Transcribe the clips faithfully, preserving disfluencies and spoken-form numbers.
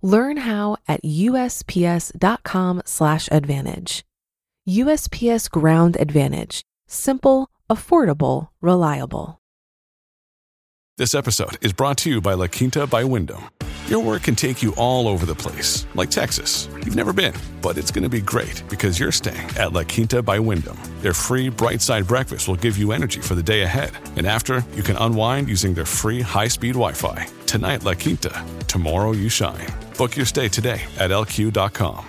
Learn how at U S P S dot com slash advantage. U S P S Ground Advantage. Simple, affordable, reliable. This episode is brought to you by La Quinta by Wyndham. Your work can take you all over the place, like Texas. You've never been, but it's going to be great because you're staying at La Quinta by Wyndham. Their free Bright Side breakfast will give you energy for the day ahead. And after, you can unwind using their free high-speed Wi-Fi. Tonight, La Quinta. Tomorrow, you shine. Book your stay today at L Q dot com.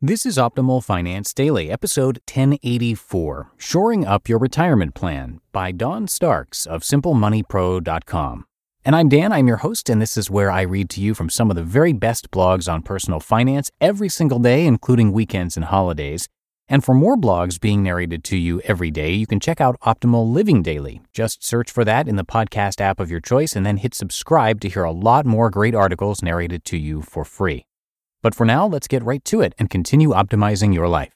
This is Optimal Finance Daily, episode ten eighty-four, Shoring Up Your Retirement Plan by Dawn Starks of Simple Money Pro dot com. And I'm Dan, I'm your host, and this is where I read to you from some of the very best blogs on personal finance every single day, including weekends and holidays. And for more blogs being narrated to you every day, you can check out Optimal Living Daily. Just search for that in the podcast app of your choice and then hit subscribe to hear a lot more great articles narrated to you for free. But for now, let's get right to it and continue optimizing your life.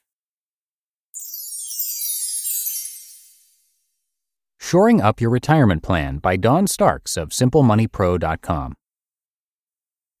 Shoring Up Your Retirement Plan by Dawn Starks of Simple Money Pro dot com.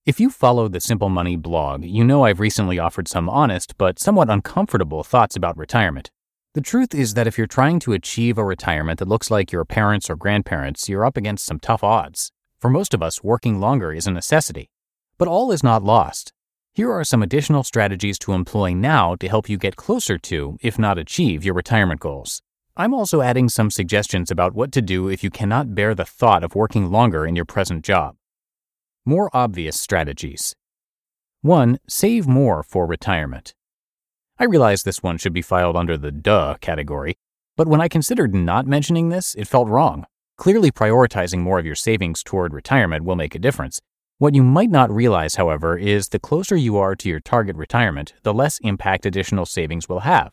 If you follow the Simple Money blog, you know I've recently offered some honest but somewhat uncomfortable thoughts about retirement. The truth is that if you're trying to achieve a retirement that looks like your parents' or grandparents', you're up against some tough odds. For most of us, working longer is a necessity. But all is not lost. Here are some additional strategies to employ now to help you get closer to, if not achieve, your retirement goals. I'm also adding some suggestions about what to do if you cannot bear the thought of working longer in your present job. More obvious strategies. one. Save more for retirement. I realize this one should be filed under the duh category, but when I considered not mentioning this, it felt wrong. Clearly, prioritizing more of your savings toward retirement will make a difference. What you might not realize, however, is the closer you are to your target retirement, the less impact additional savings will have.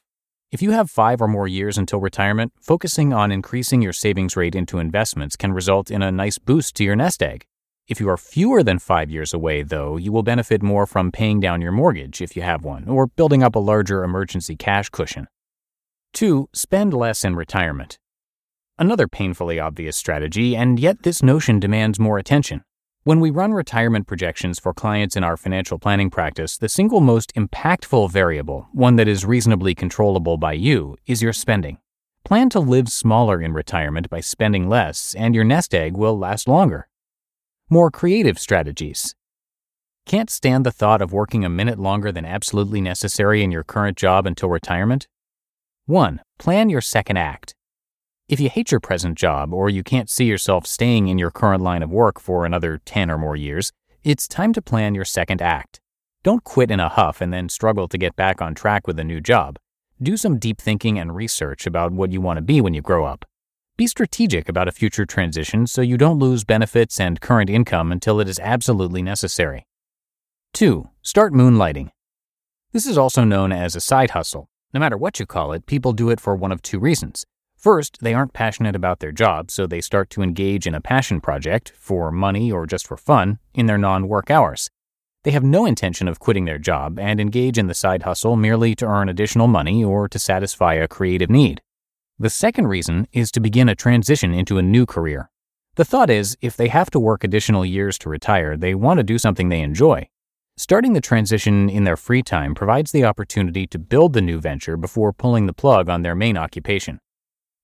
If you have five or more years until retirement, focusing on increasing your savings rate into investments can result in a nice boost to your nest egg. If you are fewer than five years away, though, you will benefit more from paying down your mortgage, if you have one, or building up a larger emergency cash cushion. two. Spend less in retirement. Another painfully obvious strategy, and yet this notion demands more attention. When we run retirement projections for clients in our financial planning practice, the single most impactful variable, one that is reasonably controllable by you, is your spending. Plan to live smaller in retirement by spending less, and your nest egg will last longer. More creative strategies. Can't stand the thought of working a minute longer than absolutely necessary in your current job until retirement? one. Plan your second act. If you hate your present job or you can't see yourself staying in your current line of work for another ten or more years, it's time to plan your second act. Don't quit in a huff and then struggle to get back on track with a new job. Do some deep thinking and research about what you want to be when you grow up. Be strategic about a future transition so you don't lose benefits and current income until it is absolutely necessary. two. Start moonlighting. This is also known as a side hustle. No matter what you call it, people do it for one of two reasons. First, they aren't passionate about their job, so they start to engage in a passion project, for money or just for fun, in their non-work hours. They have no intention of quitting their job and engage in the side hustle merely to earn additional money or to satisfy a creative need. The second reason is to begin a transition into a new career. The thought is, if they have to work additional years to retire, they want to do something they enjoy. Starting the transition in their free time provides the opportunity to build the new venture before pulling the plug on their main occupation.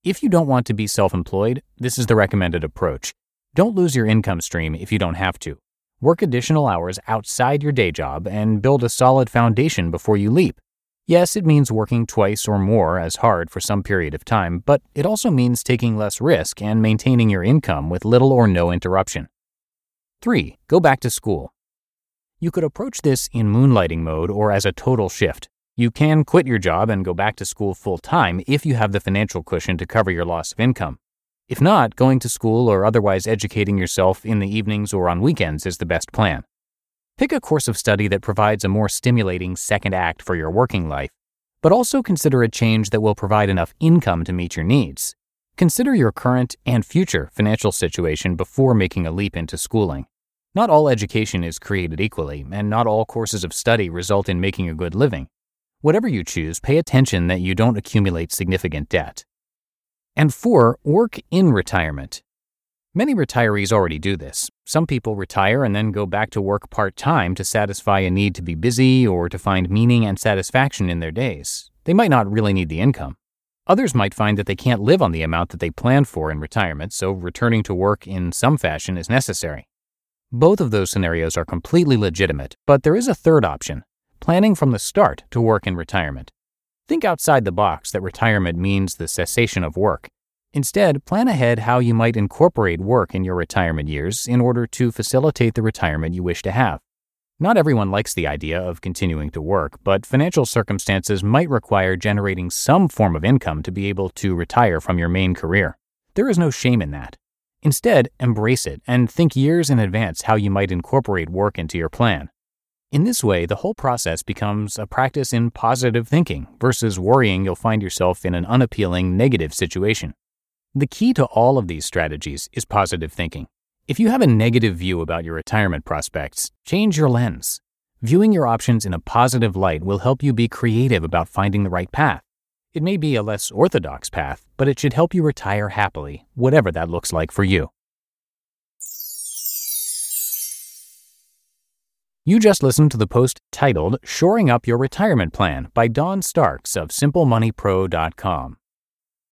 If you don't want to be self-employed, this is the recommended approach. Don't lose your income stream if you don't have to. Work additional hours outside your day job and build a solid foundation before you leap. Yes, it means working twice or more as hard for some period of time, but it also means taking less risk and maintaining your income with little or no interruption. three. Go back to school. You could approach this in moonlighting mode or as a total shift. You can quit your job and go back to school full-time if you have the financial cushion to cover your loss of income. If not, going to school or otherwise educating yourself in the evenings or on weekends is the best plan. Pick a course of study that provides a more stimulating second act for your working life, but also consider a change that will provide enough income to meet your needs. Consider your current and future financial situation before making a leap into schooling. Not all education is created equally, and not all courses of study result in making a good living. Whatever you choose, pay attention that you don't accumulate significant debt. And four, work in retirement. Many retirees already do this. Some people retire and then go back to work part-time to satisfy a need to be busy or to find meaning and satisfaction in their days. They might not really need the income. Others might find that they can't live on the amount that they planned for in retirement, so returning to work in some fashion is necessary. Both of those scenarios are completely legitimate, but there is a third option, planning from the start to work in retirement. Think outside the box that retirement means the cessation of work. Instead, plan ahead how you might incorporate work in your retirement years in order to facilitate the retirement you wish to have. Not everyone likes the idea of continuing to work, but financial circumstances might require generating some form of income to be able to retire from your main career. There is no shame in that. Instead, embrace it and think years in advance how you might incorporate work into your plan. In this way, the whole process becomes a practice in positive thinking versus worrying you'll find yourself in an unappealing negative situation. The key to all of these strategies is positive thinking. If you have a negative view about your retirement prospects, change your lens. Viewing your options in a positive light will help you be creative about finding the right path. It may be a less orthodox path, but it should help you retire happily, whatever that looks like for you. You just listened to the post titled "Shoring Up Your Retirement Plan" by Dawn Starks of Simple Money Pro dot com.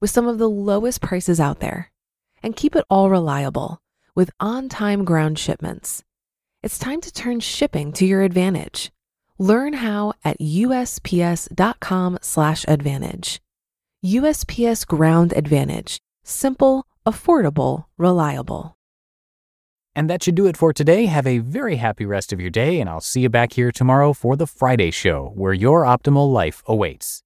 with some of the lowest prices out there. And keep it all reliable with on-time ground shipments. It's time to turn shipping to your advantage. Learn how at U S P S dot com slash advantage. U S P S Ground Advantage. Simple, affordable, reliable. And that should do it for today. Have a very happy rest of your day, and I'll see you back here tomorrow for the Friday show, where your optimal life awaits.